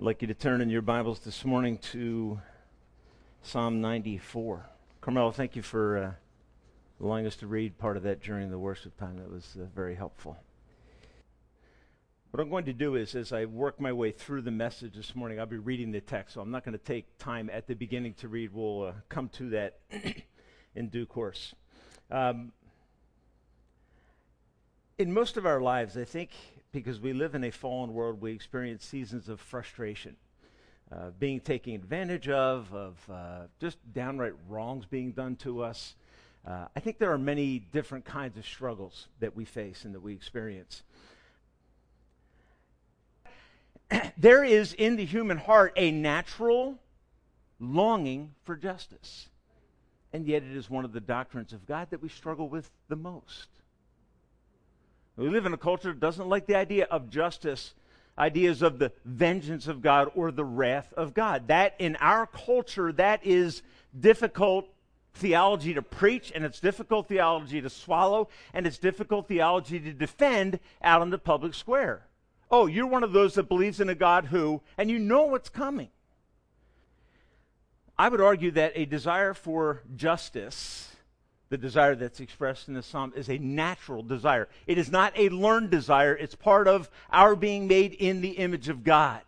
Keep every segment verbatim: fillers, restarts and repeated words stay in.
I'd like you to turn in your Bibles this morning to Psalm ninety-four. Carmelo, thank you for uh, allowing us to read part of that during the worship time. That was uh, very helpful. What I'm going to do is, as I work my way through the message this morning, I'll be reading the text, so I'm not going to take time at the beginning to read. We'll uh, come to that in due course. Um, in most of our lives, I think, because we live in a fallen world, we experience seasons of frustration, uh, being taken advantage of, of uh, just downright wrongs being done to us. Uh, I think there are many different kinds of struggles that we face and that we experience. There is in the human heart a natural longing for justice, and yet it is one of the doctrines of God that we struggle with the most. We live in a culture that doesn't like the idea of justice, ideas of the vengeance of God or the wrath of God. That, in our culture, that is difficult theology to preach, and it's difficult theology to swallow, and it's difficult theology to defend out on the public square. Oh, you're one of those that believes in a God who, and you know what's coming. I would argue that a desire for justice, the desire that's expressed in the psalm, is a natural desire. It is not a learned desire. It's part of our being made in the image of God.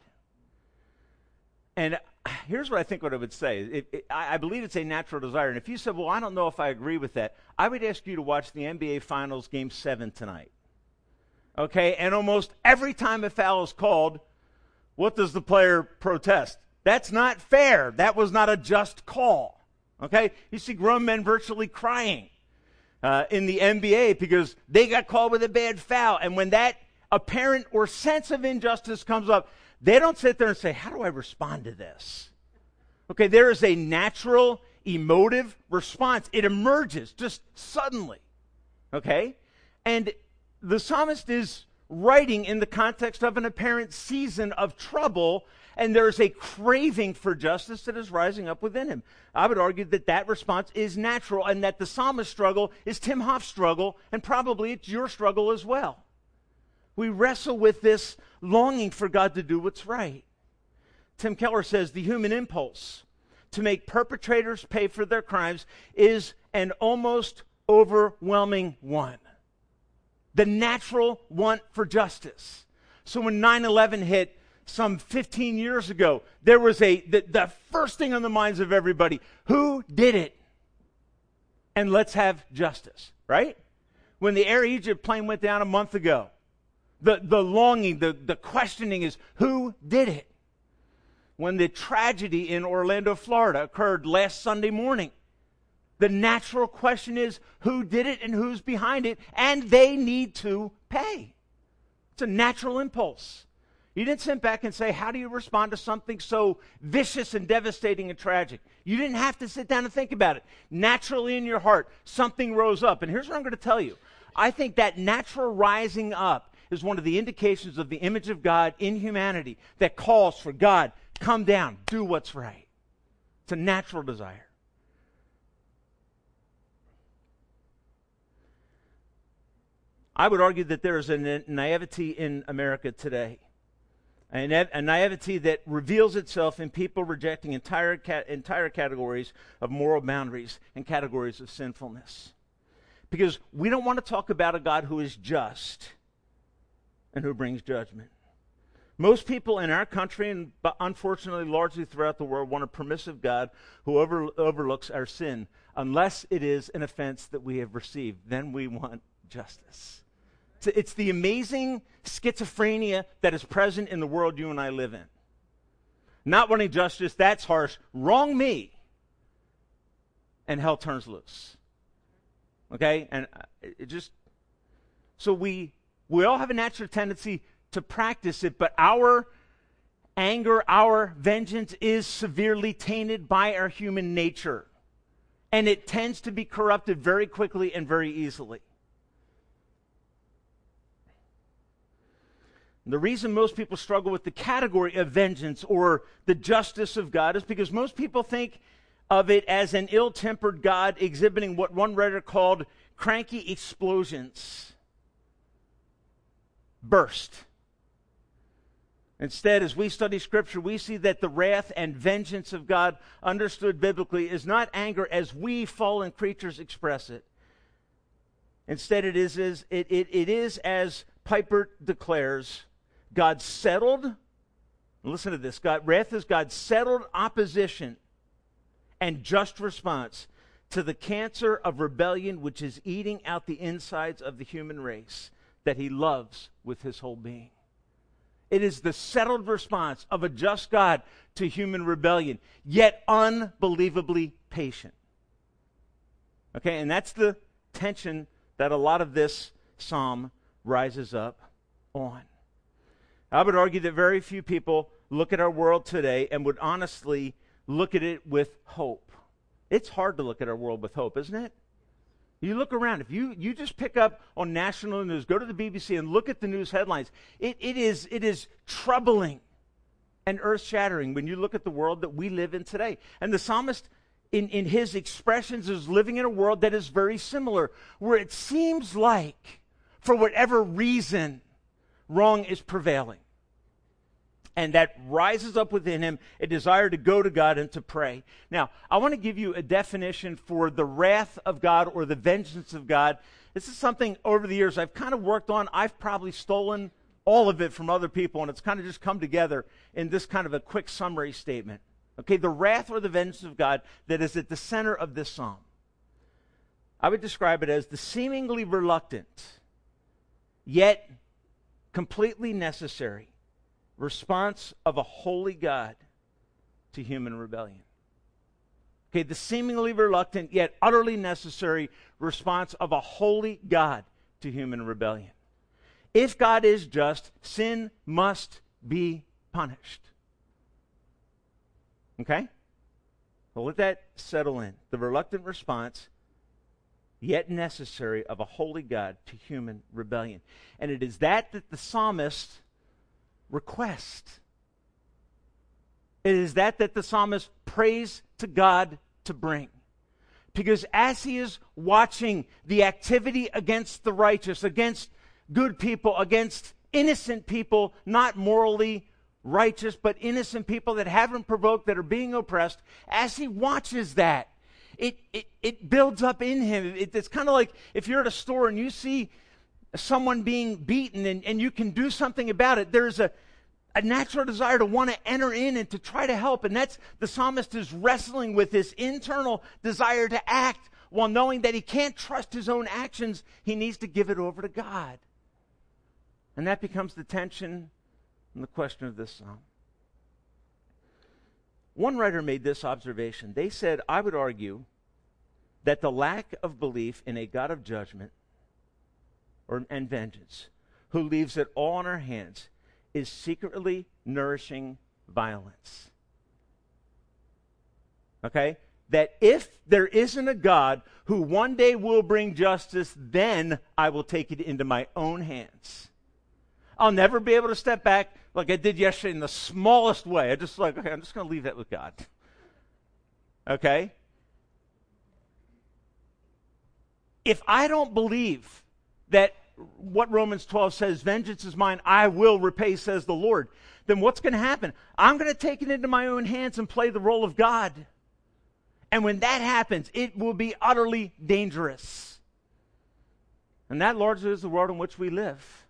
And here's what I think what I would say. It, it, I believe it's a natural desire. And if you said, well, I don't know if I agree with that, I would ask you to watch the N B A Finals Game seven tonight. Okay? And almost every time a foul is called, what does the player protest? That's not fair. That was not a just call. Okay, you see grown men virtually crying uh, in the N B A because they got called with a bad foul. And when that apparent or sense of injustice comes up, they don't sit there and say, how do I respond to this? Okay, there is a natural emotive response. It emerges just suddenly. Okay, and the psalmist is writing in the context of an apparent season of trouble, and there's a craving for justice that is rising up within him. I would argue that that response is natural, and that the psalmist's struggle is Tim Hoff's struggle, and probably it's your struggle as well. We wrestle with this longing for God to do what's right. Tim Keller says the human impulse to make perpetrators pay for their crimes is an almost overwhelming one. The natural want for justice. So when nine eleven hit, some fifteen years ago, there was a the, the first thing on the minds of everybody, who did it? And let's have justice, right? When the Air Egypt plane went down a month ago, the, the longing, the, the questioning is, who did it? When the tragedy in Orlando, Florida occurred last Sunday morning, the natural question is, who did it and who's behind it? And they need to pay. It's a natural impulse. You didn't sit back and say, how do you respond to something so vicious and devastating and tragic? You didn't have to sit down and think about it. Naturally in your heart, something rose up. And here's what I'm going to tell you. I think that natural rising up is one of the indications of the image of God in humanity that calls for God, come down, do what's right. It's a natural desire. I would argue that there is a naivety in America today. A naivety that reveals itself in people rejecting entire ca- entire categories of moral boundaries and categories of sinfulness. Because we don't want to talk about a God who is just and who brings judgment. Most people in our country, and unfortunately largely throughout the world, want a permissive God who over- overlooks our sin, unless it is an offense that we have received. Then we want justice. It's the amazing schizophrenia that is present in the world you and I live in. Not wanting justice, that's harsh. Wrong me. And hell turns loose. Okay? And it just, so we, we all have a natural tendency to practice it, but our anger, our vengeance is severely tainted by our human nature. And it tends to be corrupted very quickly and very easily. The reason most people struggle with the category of vengeance or the justice of God is because most people think of it as an ill-tempered God exhibiting what one writer called cranky explosions. Burst. Instead, as we study Scripture, we see that the wrath and vengeance of God, understood biblically, is not anger as we fallen creatures express it. Instead, it is, is, it, it, it is as Piper declares, God settled, listen to this, God, wrath is God's settled opposition and just response to the cancer of rebellion which is eating out the insides of the human race that he loves with his whole being. It is the settled response of a just God to human rebellion, yet unbelievably patient. Okay, and that's the tension that a lot of this psalm rises up on. I would argue that very few people look at our world today and would honestly look at it with hope. It's hard to look at our world with hope, isn't it? You look around. If you, you just pick up on national news, go to the B B C and look at the news headlines, it, it is it is troubling and earth-shattering when you look at the world that we live in today. And the psalmist, in, in his expressions, is living in a world that is very similar, where it seems like, for whatever reason, wrong is prevailing. And that rises up within him a desire to go to God and to pray. Now, I want to give you a definition for the wrath of God or the vengeance of God. This is something over the years I've kind of worked on. I've probably stolen all of it from other people, and it's kind of just come together in this kind of a quick summary statement. Okay, the wrath or the vengeance of God that is at the center of this psalm. I would describe it as the seemingly reluctant, yet completely necessary response of a holy God to human rebellion. Okay, the seemingly reluctant yet utterly necessary response of a holy God to human rebellion. If God is just, sin must be punished. Okay? Well, let that settle in. The reluctant response yet necessary of a holy God to human rebellion. And it is that that the psalmist request. It is that that the psalmist prays to God to bring. Because as he is watching the activity against the righteous, against good people, against innocent people, not morally righteous, but innocent people that haven't provoked, that are being oppressed, as he watches that, it it, it builds up in him. It, it's kind of like if you're at a store and you see someone being beaten and, and you can do something about it, there's a, a natural desire to want to enter in and to try to help. And that's the psalmist is wrestling with this internal desire to act while knowing that he can't trust his own actions. He needs to give it over to God. And that becomes the tension and the question of this psalm. One writer made this observation. They said, I would argue that the lack of belief in a God of judgment Or, and vengeance, who leaves it all in our hands, is secretly nourishing violence. Okay? That if there isn't a God who one day will bring justice, then I will take it into my own hands. I'll never be able to step back like I did yesterday in the smallest way. I just like, okay, I'm just going to leave that with God. Okay? If I don't believe that what Romans twelve says, vengeance is mine, I will repay, says the Lord, then what's going to happen? I'm going to take it into my own hands and play the role of God. And when that happens, it will be utterly dangerous. And that largely is the world in which we live.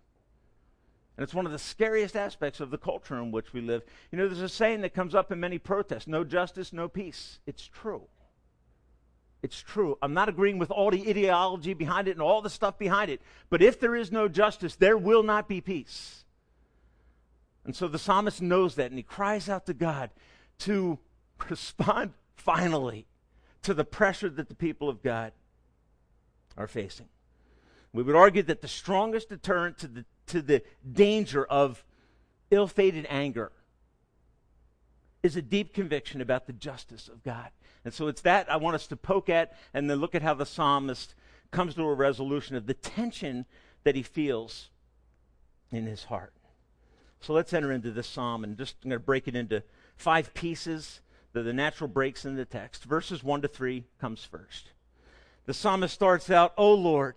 And it's one of the scariest aspects of the culture in which we live. You know, there's a saying that comes up in many protests, no justice, no peace. It's true. It's true. I'm not agreeing with all the ideology behind it and all the stuff behind it. But if there is no justice, there will not be peace. And so the psalmist knows that, and he cries out to God to respond finally to the pressure that the people of God are facing. We would argue that the strongest deterrent to the, to the danger of ill-fated anger is a deep conviction about the justice of God. And so it's that I want us to poke at and then look at how the psalmist comes to a resolution of the tension that he feels in his heart. So let's enter into this psalm, and just I'm going to break it into five pieces. They're the natural breaks in the text. Verses one to three comes first. The psalmist starts out, O Lord,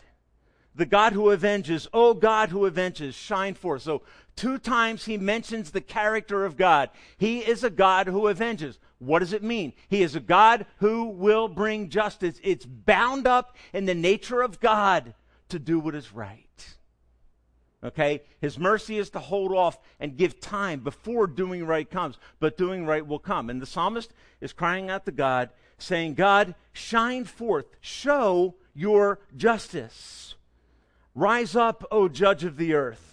the God who avenges, O God who avenges, shine forth. So two times he mentions the character of God. He is a God who avenges. What does it mean? He is a God who will bring justice. It's bound up in the nature of God to do what is right. Okay? His mercy is to hold off and give time before doing right comes. But doing right will come. And the psalmist is crying out to God, saying, God, shine forth, show your justice. Rise up, O judge of the earth.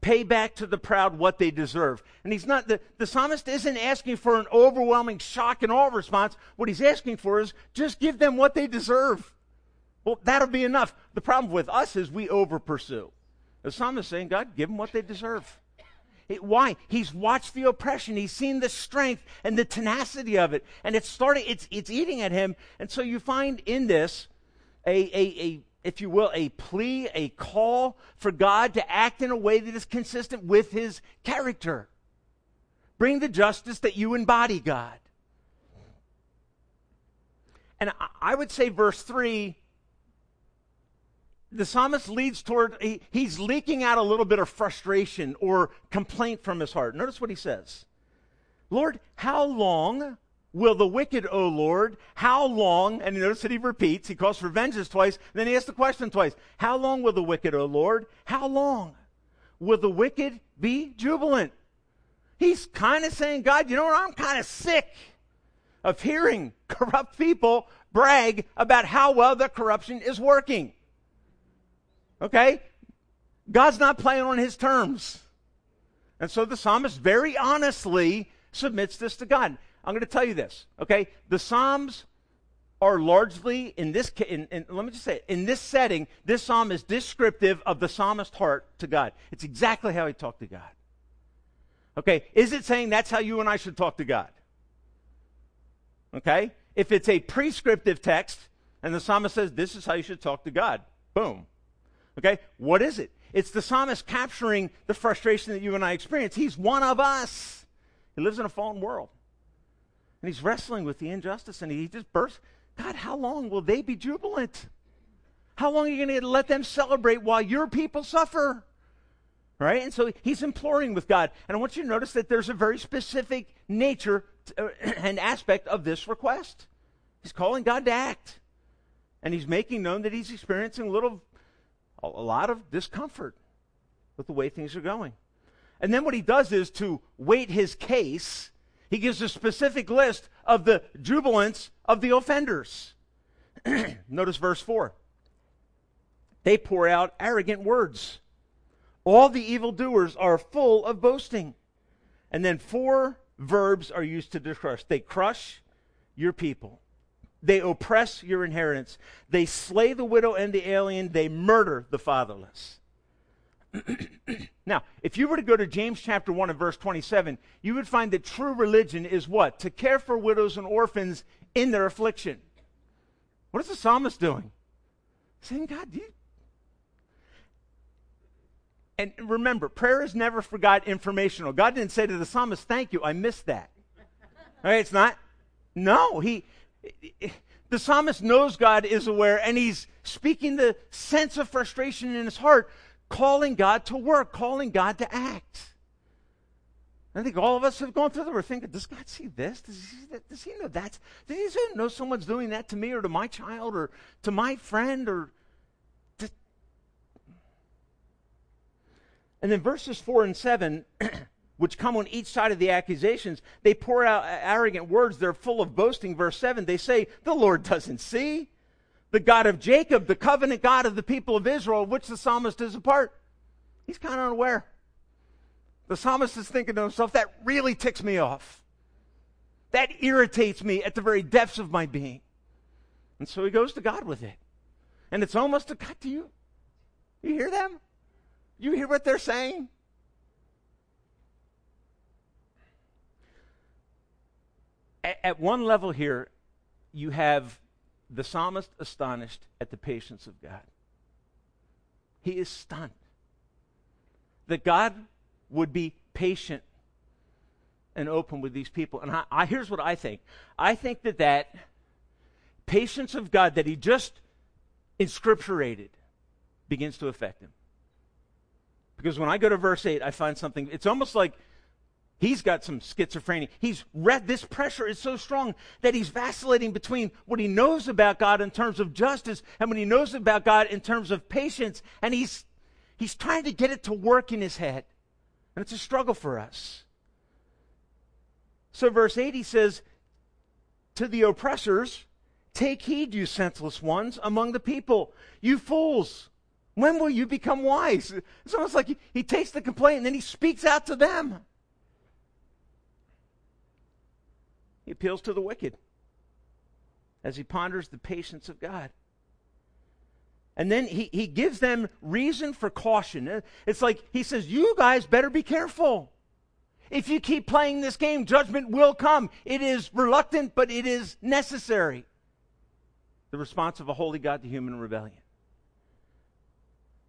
Pay back to the proud what they deserve. And he's not, the, the psalmist isn't asking for an overwhelming shock and awe response. What he's asking for is just give them what they deserve. Well, that'll be enough. The problem with us is we over-pursue. The psalmist is saying, God, give them what they deserve. It, why? He's watched the oppression. He's seen the strength and the tenacity of it. And it's starting, it's, it's eating at him. And so you find in this a, a, a, if you will, a plea, a call for God to act in a way that is consistent with his character. Bring the justice that you embody, God. And I would say verse three, the psalmist leads toward, he, he's leaking out a little bit of frustration or complaint from his heart. Notice what he says. Lord, how long will the wicked, O Lord, how long, and notice that he repeats, he calls for vengeance twice, then he asks the question twice, how long will the wicked, O Lord, how long will the wicked be jubilant? He's kind of saying, God, you know what, I'm kind of sick of hearing corrupt people brag about how well their corruption is working. Okay? God's not playing on his terms. And so the psalmist very honestly submits this to God. I'm going to tell you this, okay? The Psalms are largely, in this, in, in, let me just say it, in this setting, this psalm is descriptive of the psalmist's heart to God. It's exactly how he talked to God. Okay, is it saying that's how you and I should talk to God? Okay? If it's a prescriptive text, and the psalmist says, this is how you should talk to God, boom. Okay, what is it? It's the psalmist capturing the frustration that you and I experience. He's one of us. He lives in a fallen world. And he's wrestling with the injustice, and he just bursts. God, how long will they be jubilant? How long are you going to let them celebrate while your people suffer? Right? And so he's imploring with God. And I want you to notice that there's a very specific nature to, uh, and aspect of this request. He's calling God to act. And he's making known that he's experiencing a, little, a lot of discomfort with the way things are going. And then what he does is to weight his case. He gives a specific list of the jubilance of the offenders. Notice verse four. They pour out arrogant words. All the evildoers are full of boasting. And then four verbs are used to crush. They crush your people. They oppress your inheritance. They slay the widow and the alien. They murder the fatherless. Now, if you were to go to James chapter one and verse twenty-seven, you would find that true religion is what? To care for widows and orphans in their affliction. What is the psalmist doing? Saying, God, do you... And remember, prayer is never for God informational. God didn't say to the psalmist, thank you, I missed that. All right, it's not. No, he... The psalmist knows God is aware, and he's speaking the sense of frustration in his heart, calling God to work, calling God to act. I think all of us have gone through that. We're thinking, does God see this? Does he, see that? Does he know that? Does he know someone's doing that to me or to my child or to my friend? Or to... And then verses four and seven, which come on each side of the accusations, they pour out arrogant words. They're full of boasting. Verse seven, they say, the Lord doesn't see. The God of Jacob, the covenant God of the people of Israel, of which the psalmist is a part. He's kind of unaware. The psalmist is thinking to himself, that really ticks me off. That irritates me at the very depths of my being. And so he goes to God with it. And it's almost a, God, do you, you hear them? You hear what they're saying? At, at one level here, you have the psalmist astonished at the patience of God. He is stunned that God would be patient and open with these people. And I, I, here's what I think. I think that that patience of God that he just inscripturated begins to affect him. Because when I go to verse eight, I find something. It's almost like he's got some schizophrenia. He's read, this pressure is so strong that he's vacillating between what he knows about God in terms of justice and what he knows about God in terms of patience. And he's he's trying to get it to work in his head. And it's a struggle for us. So verse eight, he says, to the oppressors, take heed, you senseless ones, among the people, you fools. When will you become wise? It's almost like he, he takes the complaint and then he speaks out to them. He appeals to the wicked as he ponders the patience of God. And then he, he gives them reason for caution. It's like he says, you guys better be careful. If you keep playing this game, judgment will come. It is reluctant, but it is necessary. The response of a holy God to human rebellion.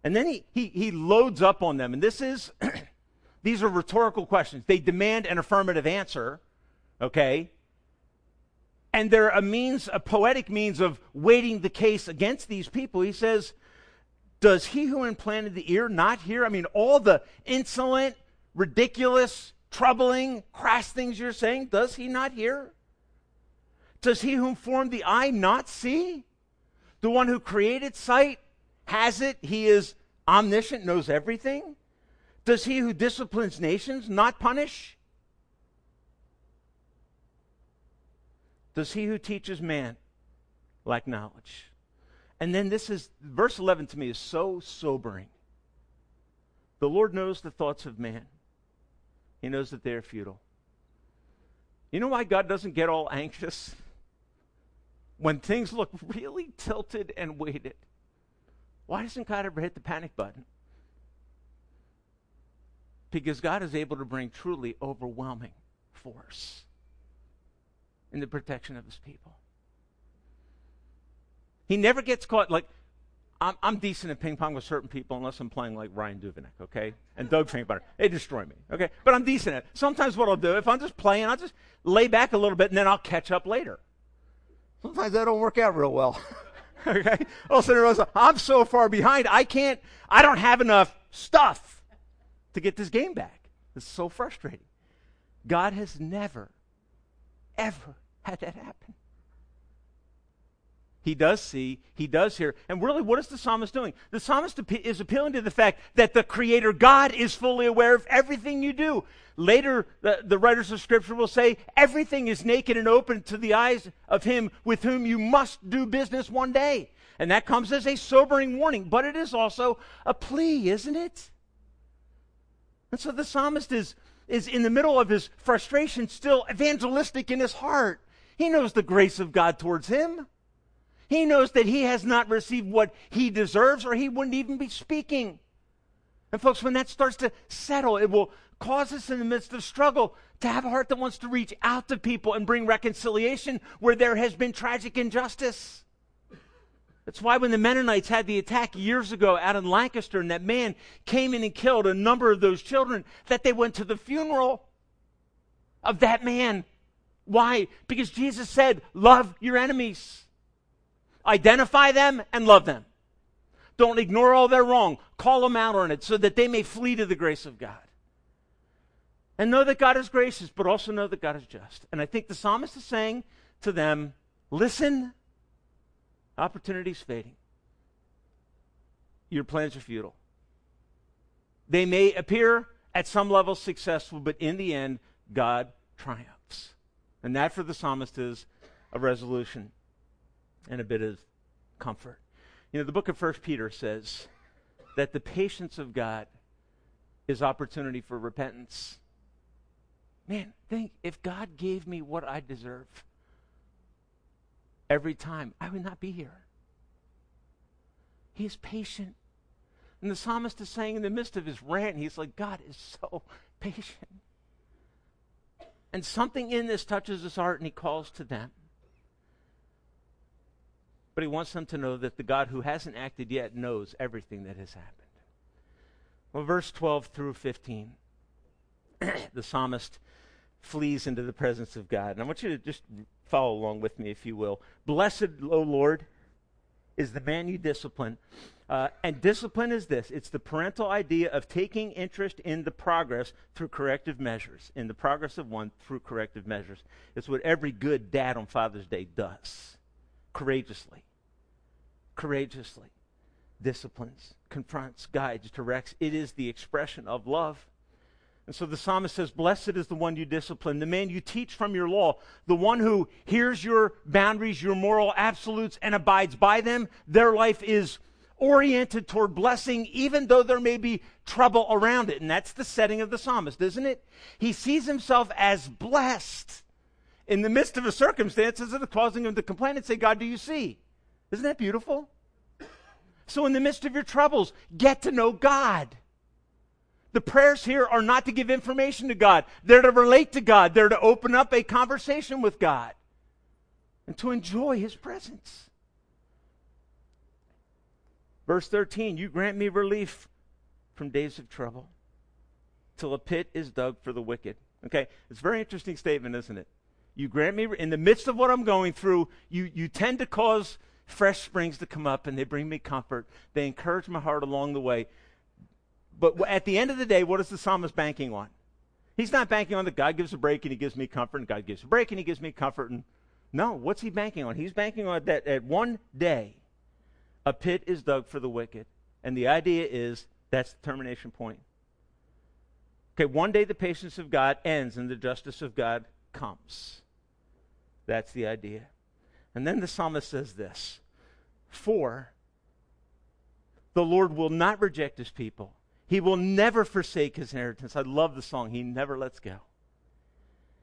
And then he, he, he loads up on them. And this is, these are rhetorical questions. They demand an affirmative answer, okay? And they're a means, a poetic means of weighting the case against these people. He says, does he who implanted the ear not hear? I mean, all the insolent, ridiculous, troubling, crass things you're saying, does he not hear? Does he whom formed the eye not see? The one who created sight has it. He is omniscient, knows everything. Does he who disciplines nations not punish? Does he who teaches man lack knowledge? And then this is, verse eleven to me is so sobering. The Lord knows the thoughts of man. He knows that they are futile. You know why God doesn't get all anxious? When things look really tilted and weighted. Why doesn't God ever hit the panic button? Because God is able to bring truly overwhelming force in the protection of his people. He never gets caught. Like, I'm, I'm decent at ping pong with certain people unless I'm playing like Ryan Duvenek, okay? And Doug Finkbutter. They destroy me, okay? But I'm decent at it. Sometimes what I'll do, if I'm just playing, I'll just lay back a little bit and then I'll catch up later. Sometimes that don't work out real well. Okay? All of a sudden, I was like, I'm so far behind, I can't, I don't have enough stuff to get this game back. It's so frustrating. God has never, ever had that happen. He does see, he does hear. And really, what is the psalmist doing? The psalmist is appealing to the fact that the Creator God is fully aware of everything you do. Later, the, the writers of Scripture will say, everything is naked and open to the eyes of him with whom you must do business one day. And that comes as a sobering warning, but it is also a plea, isn't it? And so the psalmist is, is in the middle of his frustration, still evangelistic in his heart. He knows the grace of God towards him. He knows that he has not received what he deserves, or he wouldn't even be speaking. And folks, when that starts to settle, it will cause us in the midst of struggle to have a heart that wants to reach out to people and bring reconciliation where there has been tragic injustice. That's why when the Mennonites had the attack years ago out in Lancaster, and that man came in and killed a number of those children, that they went to the funeral of that man. Why? Because Jesus said, love your enemies. Identify them and love them. Don't ignore all their wrong. Call them out on it so that they may flee to the grace of God. And know that God is gracious, but also know that God is just. And I think the psalmist is saying to them, listen, opportunity's fading. Your plans are futile. They may appear at some level successful, but in the end, God triumphs. And that for the psalmist is a resolution and a bit of comfort. You know, the book of First Peter says that the patience of God is opportunity for repentance. Man, think, if God gave me what I deserve every time, I would not be here. He is patient. And the psalmist is saying in the midst of his rant, he's like, God is so patient. And something in this touches his heart, and he calls to them. But he wants them to know that the God who hasn't acted yet knows everything that has happened. Well, verse twelve through fifteen, the psalmist flees into the presence of God. And I want you to just follow along with me, if you will. Blessed, O Lord, is the man you discipline, Uh, and discipline is this. It's the parental idea of taking interest in the progress through corrective measures, in the progress of one through corrective measures. It's what every good dad on Father's Day does, courageously, courageously. Disciplines, confronts, guides, directs. It is the expression of love. And so the psalmist says, blessed is the one you discipline, the man you teach from your law, the one who hears your boundaries, your moral absolutes, and abides by them. Their life is oriented toward blessing, even though there may be trouble around it. And that's the setting of the psalmist, isn't it? He sees himself as blessed in the midst of the circumstances that are causing him to complain and say, God, do you see? Isn't that beautiful? So in the midst of your troubles, get to know God. The prayers here are not to give information to God. They're to relate to God. They're to open up a conversation with God and to enjoy His presence. Verse thirteen, you grant me relief from days of trouble till a pit is dug for the wicked. Okay, it's a very interesting statement, isn't it? You grant me, re- in the midst of what I'm going through, you, you tend to cause fresh springs to come up, and they bring me comfort. They encourage my heart along the way. But at the end of the day, what is the psalmist banking on? He's not banking on that God gives a break and He gives me comfort, and God gives a break and He gives me comfort. And no, what's he banking on? He's banking on that at one day, a pit is dug for the wicked. And the idea is that's the termination point. Okay, one day the patience of God ends and the justice of God comes. That's the idea. And then the psalmist says this, for the Lord will not reject His people. He will never forsake His inheritance. I love the song, He Never Lets Go.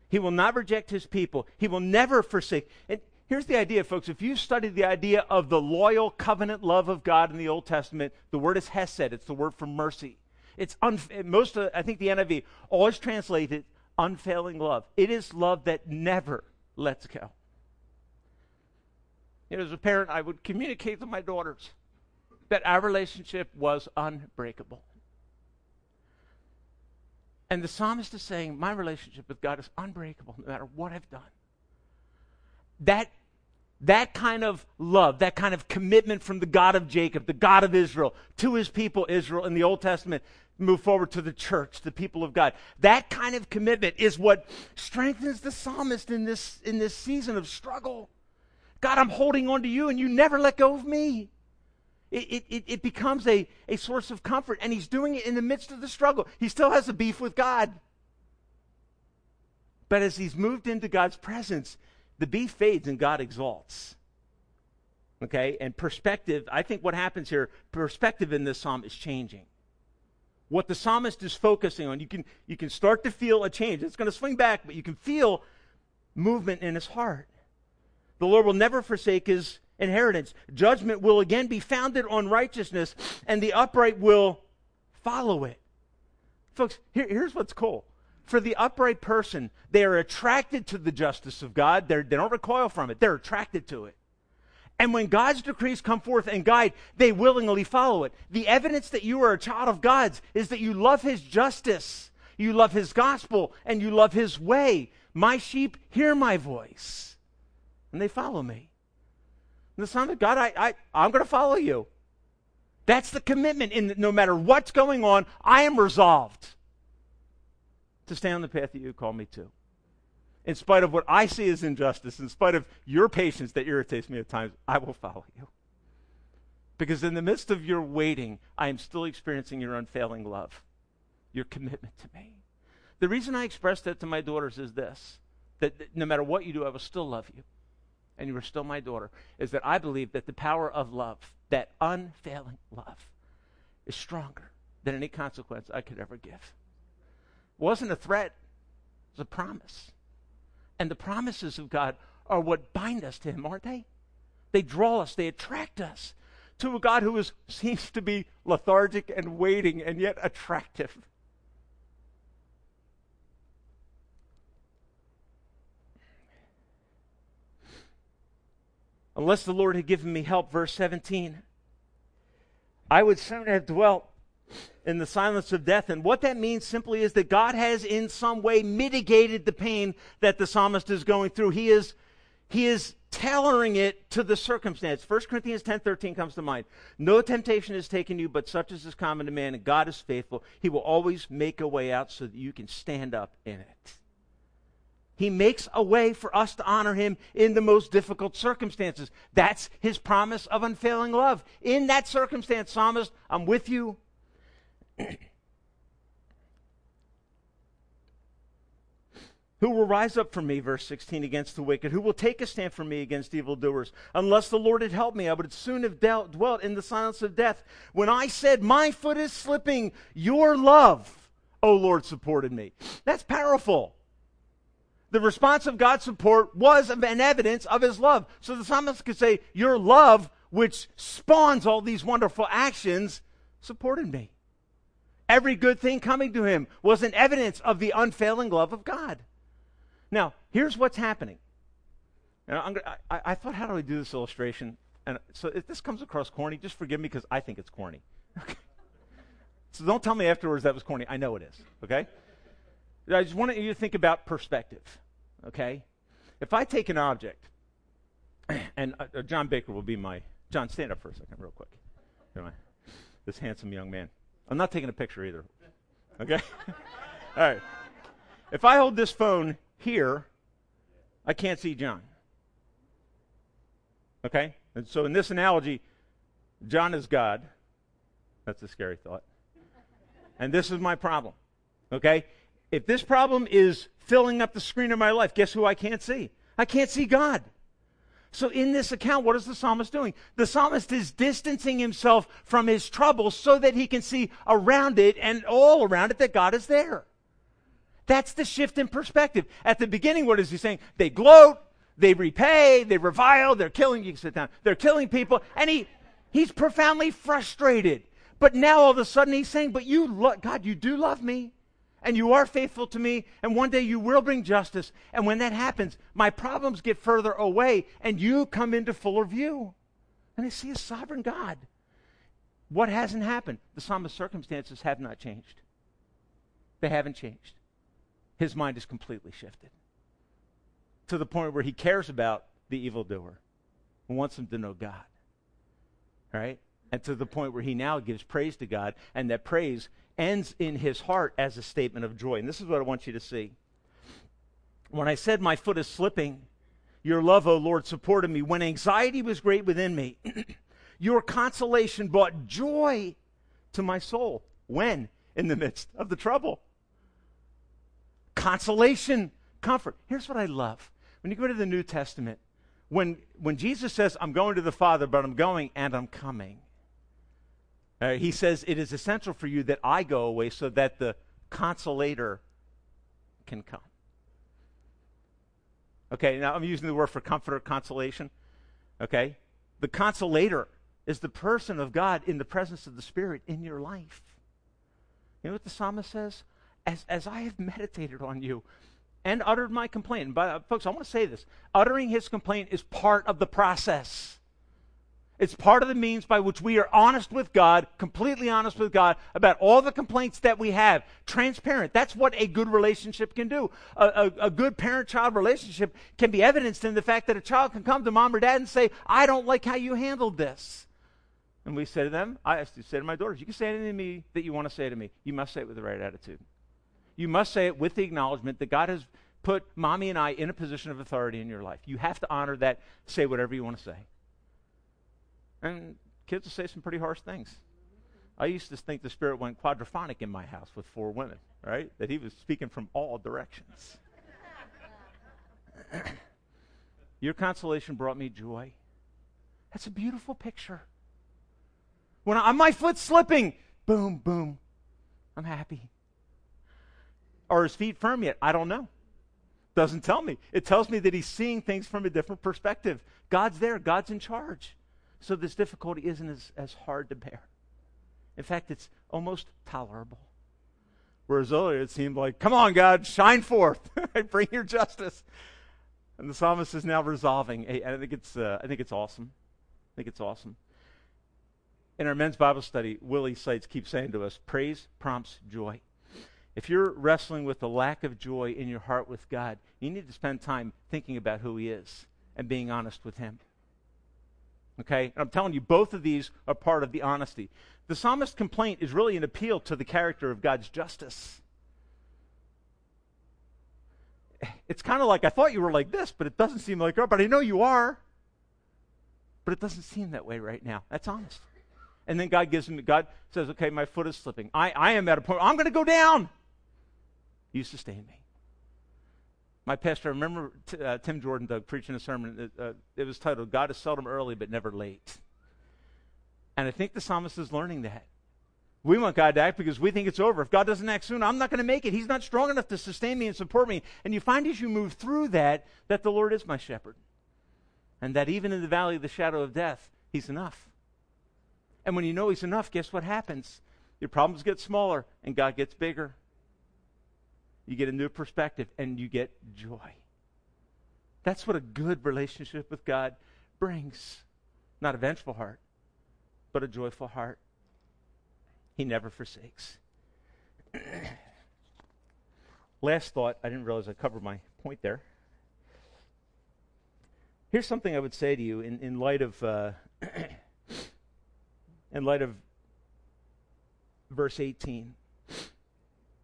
He will not reject His people. He will never forsake. And here's the idea, folks. If you study the idea of the loyal covenant love of God in the Old Testament, the word is hesed. It's the word for mercy. It's unf- most of, I think the N I V always translated unfailing love. It is love that never lets go. You know, as a parent, I would communicate to my daughters that our relationship was unbreakable. And the psalmist is saying, my relationship with God is unbreakable no matter what I've done. That, that kind of love, that kind of commitment from the God of Jacob, the God of Israel, to His people Israel in the Old Testament, move forward to the church, the people of God. That kind of commitment is what strengthens the psalmist in this, in this season of struggle. God, I'm holding on to you, and you never let go of me. It, it, it becomes a, a source of comfort, and he's doing it in the midst of the struggle. He still has a beef with God. But as he's moved into God's presence, the beef fades and God exalts. Okay? And perspective, I think what happens here, perspective in this psalm is changing. What the psalmist is focusing on, you can, you can start to feel a change. It's going to swing back, but you can feel movement in his heart. The Lord will never forsake His inheritance. Judgment will again be founded on righteousness, and the upright will follow it. Folks, here, here's what's cool. For the upright person, they are attracted to the justice of God. They're, they don't recoil from it. They're attracted to it. And when God's decrees come forth and guide, they willingly follow it. The evidence that you are a child of God's is that you love His justice, you love His gospel, and you love His way. My sheep hear my voice, and they follow me. And the psalmist, God, I, I, I'm going to follow you. That's the commitment. In the, no matter what's going on, I am resolved to stay on the path that you call me to. In spite of what I see as injustice, in spite of your patience that irritates me at times, I will follow you. Because in the midst of your waiting, I am still experiencing your unfailing love, your commitment to me. The reason I express that to my daughters is this, that, that no matter what you do, I will still love you, and you are still my daughter, is that I believe that the power of love, that unfailing love, is stronger than any consequence I could ever give. It wasn't a threat. It was a promise. And the promises of God are what bind us to Him, aren't they? They draw us. They attract us to a God who is, seems to be lethargic and waiting and yet attractive. Unless the Lord had given me help, verse seventeen, I would soon have dwelt in the silence of death. And what that means simply is that God has in some way mitigated the pain that the psalmist is going through. He is, he is tailoring it to the circumstance. First Corinthians ten thirteen comes to mind. No temptation has taken you, but such as is common to man, and God is faithful. He will always make a way out so that you can stand up in it. He makes a way for us to honor him in the most difficult circumstances. That's his promise of unfailing love. In that circumstance, psalmist, I'm with you. Who will rise up for me, verse sixteen, against the wicked? Who will take a stand for me against evildoers? Unless the Lord had helped me, I would soon have dealt, dwelt in the silence of death. When I said, my foot is slipping, your love, O Lord, supported me. That's powerful. The response of God's support was an evidence of his love. So the psalmist could say, your love, which spawns all these wonderful actions, supported me. Every good thing coming to him was an evidence of the unfailing love of God. Now, here's what's happening. And I'm gonna, I, I thought, how do I do this illustration? And so if this comes across corny, just forgive me because I think it's corny. Okay. So don't tell me afterwards that was corny. I know it is, okay? I just wanted you to think about perspective, okay? If I take an object, and uh, John Baker will be my... John, stand up for a second real quick. You know, this handsome young man. I'm not taking a picture either, okay? All right. If I hold this phone here, I can't see John, okay? And so in this analogy, John is God. That's a scary thought. And this is my problem, okay? If this problem is filling up the screen of my life, guess who I can't see? I can't see God. So in this account, what is the psalmist doing? The psalmist is distancing himself from his trouble so that he can see around it and all around it that God is there. That's the shift in perspective. At the beginning, what is he saying? They gloat, they repay, they revile, they're killing, you can sit down, they're killing people, and he, he's profoundly frustrated. But now all of a sudden he's saying, but you, lo- God, you do love me. And you are faithful to me, and one day you will bring justice. And when that happens, my problems get further away, and you come into fuller view. And I see a sovereign God. What hasn't happened? The psalmist's circumstances have not changed. They haven't changed. His mind is completely shifted to the point where he cares about the evildoer and wants him to know God. All right? And to the point where he now gives praise to God, and that praise ends in his heart as a statement of joy. And this is what I want you to see. When I said my foot is slipping, your love, O Lord, supported me. When anxiety was great within me, your consolation brought joy to my soul. When? In the midst of the trouble. Consolation, comfort. Here's what I love. When you go to the New Testament, when, when Jesus says, I'm going to the Father, but I'm going and I'm coming. Uh, he says, it is essential for you that I go away so that the Consolator can come. Okay, now I'm using the word for comforter, consolation. Okay? The Consolator is the person of God in the presence of the Spirit in your life. You know what the psalmist says? As, as I have meditated on you and uttered my complaint. And by, uh, folks, I want to say this. Uttering his complaint is part of the process. It's part of the means by which we are honest with God, completely honest with God, about all the complaints that we have. Transparent. That's what a good relationship can do. A, a, a good parent-child relationship can be evidenced in the fact that a child can come to mom or dad and say, I don't like how you handled this. And we say to them, I say to my daughters, you can say anything to me that you want to say to me. You must say it with the right attitude. You must say it with the acknowledgement that God has put mommy and I in a position of authority in your life. You have to honor that. Say whatever you want to say. And kids will say some pretty harsh things. I used to think the Spirit went quadraphonic in my house with four women, right? That he was speaking from all directions. Your consolation brought me joy. That's a beautiful picture. When I, my foot's slipping, boom, boom, I'm happy. Are his feet firm yet? I don't know. Doesn't tell me. It tells me that he's seeing things from a different perspective. God's there. God's in charge. So this difficulty isn't as, as hard to bear. In fact, it's almost tolerable. Whereas earlier it seemed like, come on, God, shine forth. Bring your justice. And the psalmist is now resolving. I think it's, uh, I think it's awesome. I think it's awesome. In our men's Bible study, Willie Cites keeps saying to us, praise prompts joy. If you're wrestling with the lack of joy in your heart with God, you need to spend time thinking about who he is and being honest with him. Okay? And I'm telling you, both of these are part of the honesty. The psalmist's complaint is really an appeal to the character of God's justice. It's kind of like, I thought you were like this, but it doesn't seem like, oh, but I know you are. But it doesn't seem that way right now. That's honest. And then God gives him, God says, okay, my foot is slipping. I, I am at a point, I'm going to go down. You sustain me. My pastor, I remember t- uh, Tim Jordan, Doug, preaching a sermon. Uh, it was titled, God is seldom early but never late. And I think the psalmist is learning that. We want God to act because we think it's over. If God doesn't act soon, I'm not going to make it. He's not strong enough to sustain me and support me. And you find as you move through that, that the Lord is my shepherd. And that even in the valley of the shadow of death, he's enough. And when you know he's enough, guess what happens? Your problems get smaller and God gets bigger. You get a new perspective and you get joy. That's what a good relationship with God brings. Not a vengeful heart, but a joyful heart. He never forsakes. Last thought, I didn't realize I covered my point there. Here's something I would say to you in, in light of uh, in light of verse eighteen.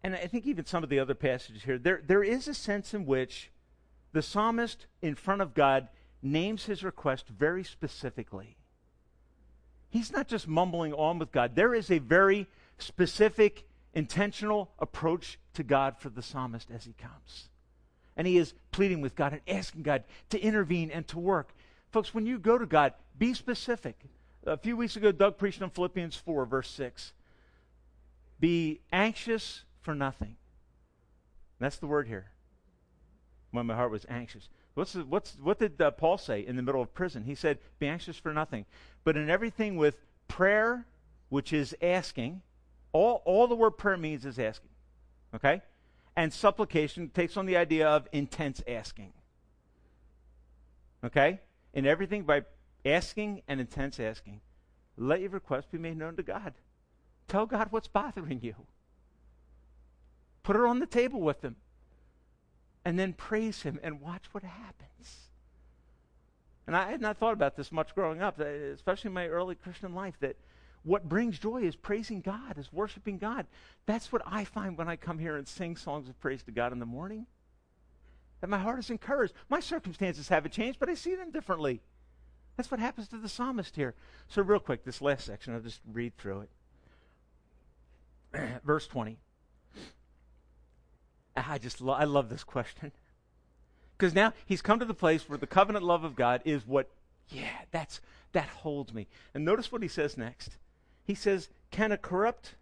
And I think even some of the other passages here, there there is a sense in which the psalmist in front of God names his request very specifically. He's not just mumbling on with God. There is a very specific, intentional approach to God for the psalmist as he comes. And he is pleading with God and asking God to intervene and to work. Folks, when you go to God, be specific. A few weeks ago, Doug preached on Philippians four, verse six. Be anxious for nothing. That's the word here. When my heart was anxious. What's the, what's, what did uh, Paul say in the middle of prison? He said, be anxious for nothing. But in everything with prayer, which is asking, all, all the word prayer means is asking. Okay? And supplication takes on the idea of intense asking. Okay? In everything by asking and intense asking, let your request be made known to God. Tell God what's bothering you. Put it on the table with him. And then praise him and watch what happens. And I had not thought about this much growing up, especially in my early Christian life, that what brings joy is praising God, is worshiping God. That's what I find when I come here and sing songs of praise to God in the morning. That my heart is encouraged. My circumstances haven't changed, but I see them differently. That's what happens to the psalmist here. So real quick, this last section, I'll just read through it. Verse twenty. I just lo- I love this question. Because now he's come to the place where the covenant love of God is what, yeah, that's that holds me. And notice what he says next. He says, can a corrupt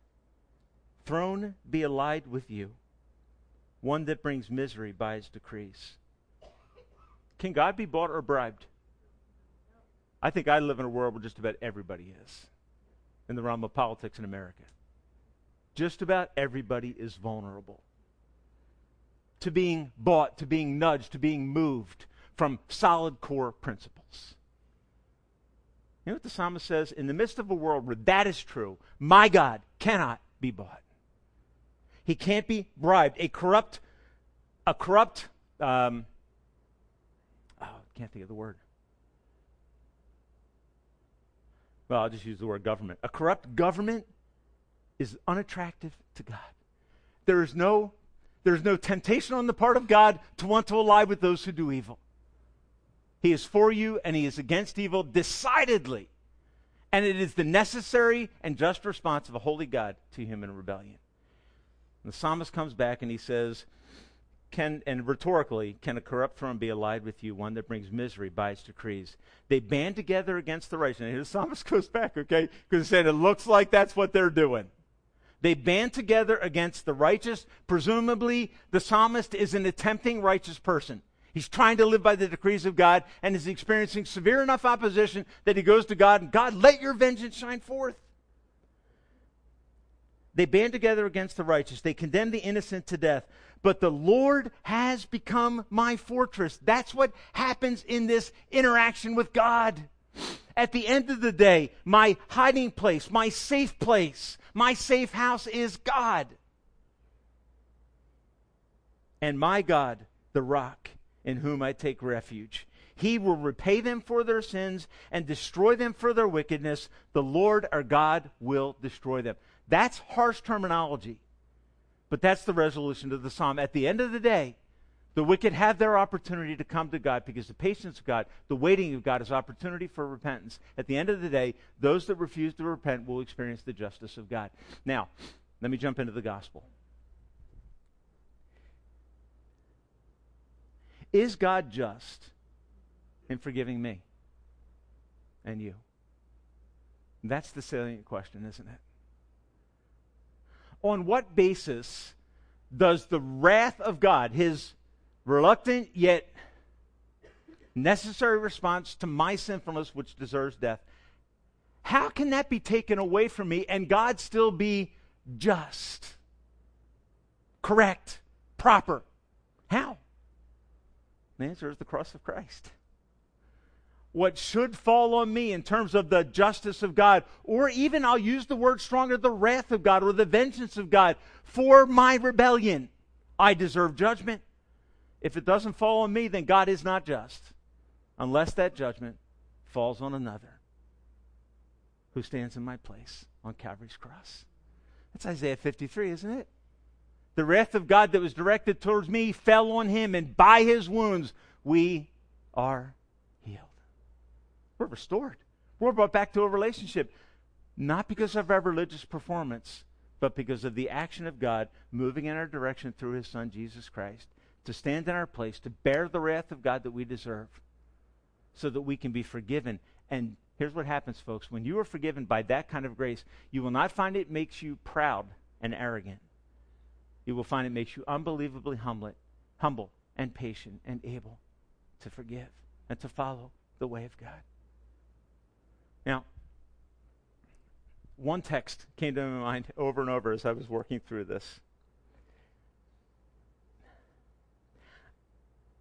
throne be allied with you, one that brings misery by his decrees? Can God be bought or bribed? I think I live in a world where just about everybody is in the realm of politics in America. Just about everybody is vulnerable to being bought, to being nudged, to being moved from solid core principles. You know what the psalmist says? In the midst of a world where that is true, my God cannot be bought. He can't be bribed. A corrupt, a corrupt, um, oh, I can't think of the word. Well, I'll just use the word government. A corrupt government is unattractive to God. There is no There's no temptation on the part of God to want to ally with those who do evil. He is for you and he is against evil decidedly. And it is the necessary and just response of a holy God to human rebellion. And the psalmist comes back and he says, "Can and rhetorically, can a corrupt throne be allied with you, one that brings misery by its decrees? They band together against the righteous." And here the psalmist goes back, okay? Because he said, it looks like that's what they're doing. They band together against the righteous. Presumably, the psalmist is an attempting righteous person. He's trying to live by the decrees of God and is experiencing severe enough opposition that he goes to God and, God, let your vengeance shine forth. They band together against the righteous. They condemn the innocent to death. But the Lord has become my fortress. That's what happens in this interaction with God. At the end of the day, my hiding place, my safe place, my safe house is God. And my God, the rock in whom I take refuge. He will repay them for their sins and destroy them for their wickedness. The Lord our God will destroy them. That's harsh terminology, but that's the resolution of the psalm. At the end of the day, the wicked have their opportunity to come to God because the patience of God, the waiting of God, is opportunity for repentance. At the end of the day, those that refuse to repent will experience the justice of God. Now, let me jump into the gospel. Is God just in forgiving me and you? That's the salient question, isn't it? On what basis does the wrath of God, his reluctant yet necessary response to my sinfulness, which deserves death, how can that be taken away from me and God still be just, correct, proper? How? The answer is the cross of Christ. What should fall on me in terms of the justice of God, or even, I'll use the word stronger, the wrath of God or the vengeance of God for my rebellion. I deserve judgment. If it doesn't fall on me, then God is not just, unless that judgment falls on another who stands in my place on Calvary's cross. That's Isaiah fifty-three, isn't it? The wrath of God that was directed towards me fell on him, and by his wounds we are healed. We're restored. We're brought back to a relationship, not because of our religious performance, but because of the action of God moving in our direction through his Son, Jesus Christ, to stand in our place, to bear the wrath of God that we deserve, so that we can be forgiven. And here's what happens, folks. When you are forgiven by that kind of grace, you will not find it makes you proud and arrogant. You will find it makes you unbelievably humble, humble and patient and able to forgive and to follow the way of God. Now, one text came to my mind over and over as I was working through this.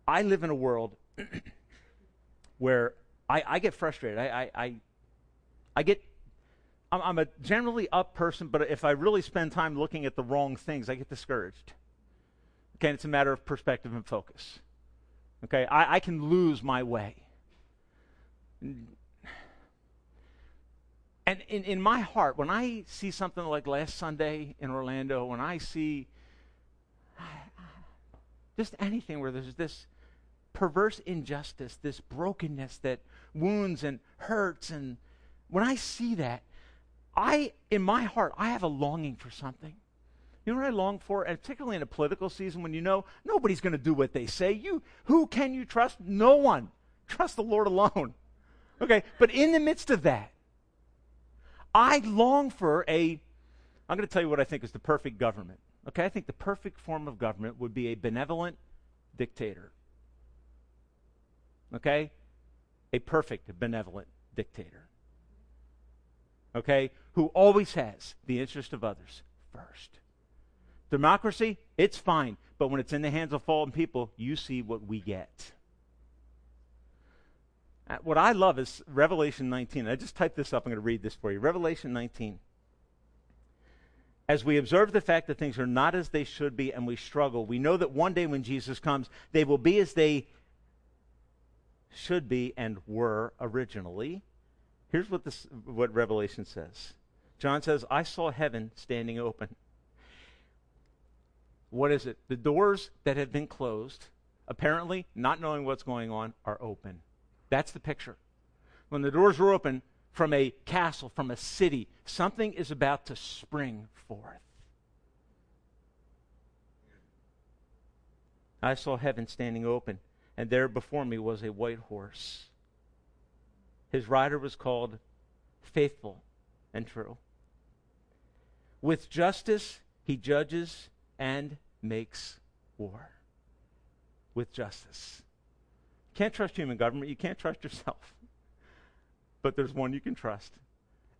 I live in a world where I, I get frustrated. I, I, I, I get... I'm a generally up person, but if I really spend time looking at the wrong things, I get discouraged. Okay, it's a matter of perspective and focus. Okay, I, I can lose my way. And in, in my heart, when I see something like last Sunday in Orlando, when I see just anything where there's this perverse injustice, this brokenness that wounds and hurts, and when I see that, I, in my heart, I have a longing for something. You know what I long for? And particularly in a political season when you know nobody's going to do what they say. You, who can you trust? No one. Trust the Lord alone. Okay, but in the midst of that, I long for a, I'm going to tell you what I think is the perfect government. Okay, I think the perfect form of government would be a benevolent dictator. Okay? A perfect benevolent dictator. Okay, who always has the interest of others first. Democracy, it's fine, but when it's in the hands of fallen people, you see what we get. Uh, what I love is Revelation nineteen. I just typed this up. I'm going to read this for you. Revelation nineteen. As we observe the fact that things are not as they should be and we struggle, we know that one day when Jesus comes, they will be as they should be and were originally. Here's what this, what Revelation says. John says, I saw heaven standing open. What is it? The doors that have been closed, apparently not knowing what's going on, are open. That's the picture. When the doors are open from a castle, from a city, something is about to spring forth. I saw heaven standing open, and there before me was a white horse. His rider was called Faithful and True. With justice he judges and makes war. With justice. You can't trust human government. You can't trust yourself. But there's one you can trust.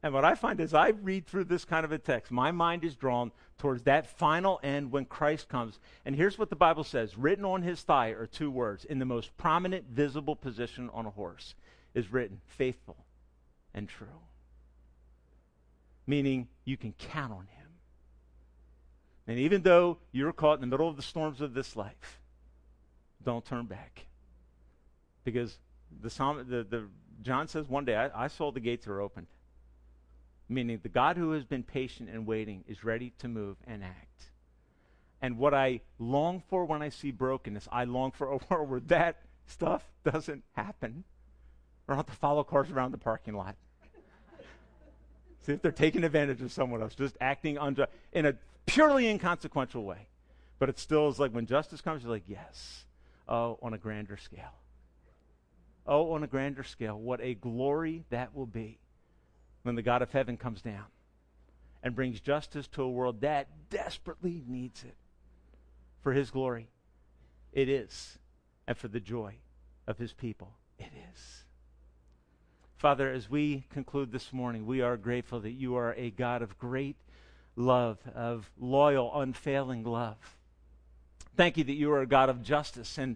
And what I find as I read through this kind of a text, my mind is drawn towards that final end when Christ comes. And here's what the Bible says. Written on his thigh are two words, in the most prominent visible position on a horse. Is written, faithful and true. Meaning, you can count on him. And even though you're caught in the middle of the storms of this life, don't turn back. Because The psalm, the, the John says, one day I, I saw the gates are opened. Meaning the God who has been patient and waiting is ready to move and act. And what I long for when I see brokenness, I long for a world where that stuff doesn't happen. Or I don't have to follow cars around the parking lot. See if they're taking advantage of someone else, just acting unjust in a purely inconsequential way. But it still is like when justice comes, you're like, yes. Oh, on a grander scale. Oh, on a grander scale. What a glory that will be when the God of heaven comes down and brings justice to a world that desperately needs it for his glory. It is. And for the joy of his people. It is. Father, as we conclude this morning, we are grateful that you are a God of great love, of loyal, unfailing love. Thank you that you are a God of justice. And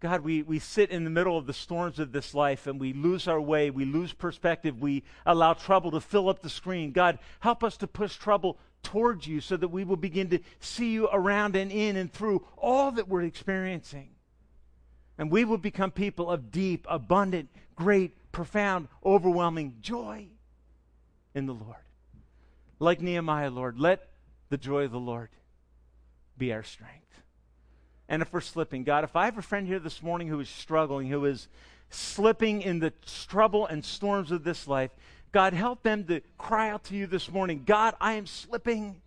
God, we, we sit in the middle of the storms of this life and we lose our way, we lose perspective, we allow trouble to fill up the screen. God, help us to push trouble towards you so that we will begin to see you around and in and through all that we're experiencing. And we will become people of deep, abundant, great, profound, overwhelming joy in the Lord. Like Nehemiah, Lord, let the joy of the Lord be our strength. And if we're slipping, God, if I have a friend here this morning who is struggling, who is slipping in the trouble and storms of this life, God, help them to cry out to you this morning, God, I am slipping.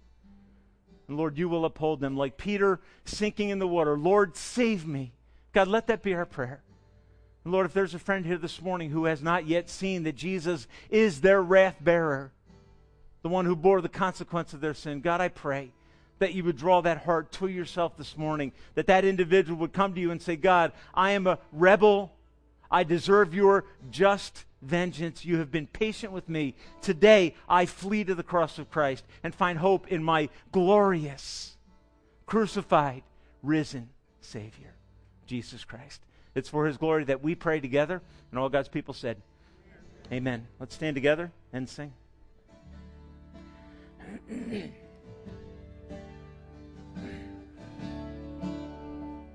And Lord, you will uphold them like Peter sinking in the water. Lord, save me. God, let that be our prayer. And Lord, if there's a friend here this morning who has not yet seen that Jesus is their wrath bearer, the one who bore the consequence of their sin, God, I pray that you would draw that heart to yourself this morning, that that individual would come to you and say, God, I am a rebel. I deserve your just vengeance. You have been patient with me. Today, I flee to the cross of Christ and find hope in my glorious, crucified, risen Savior, Jesus Christ. It's for his glory that we pray together, and all God's people said, amen. Let's stand together and sing.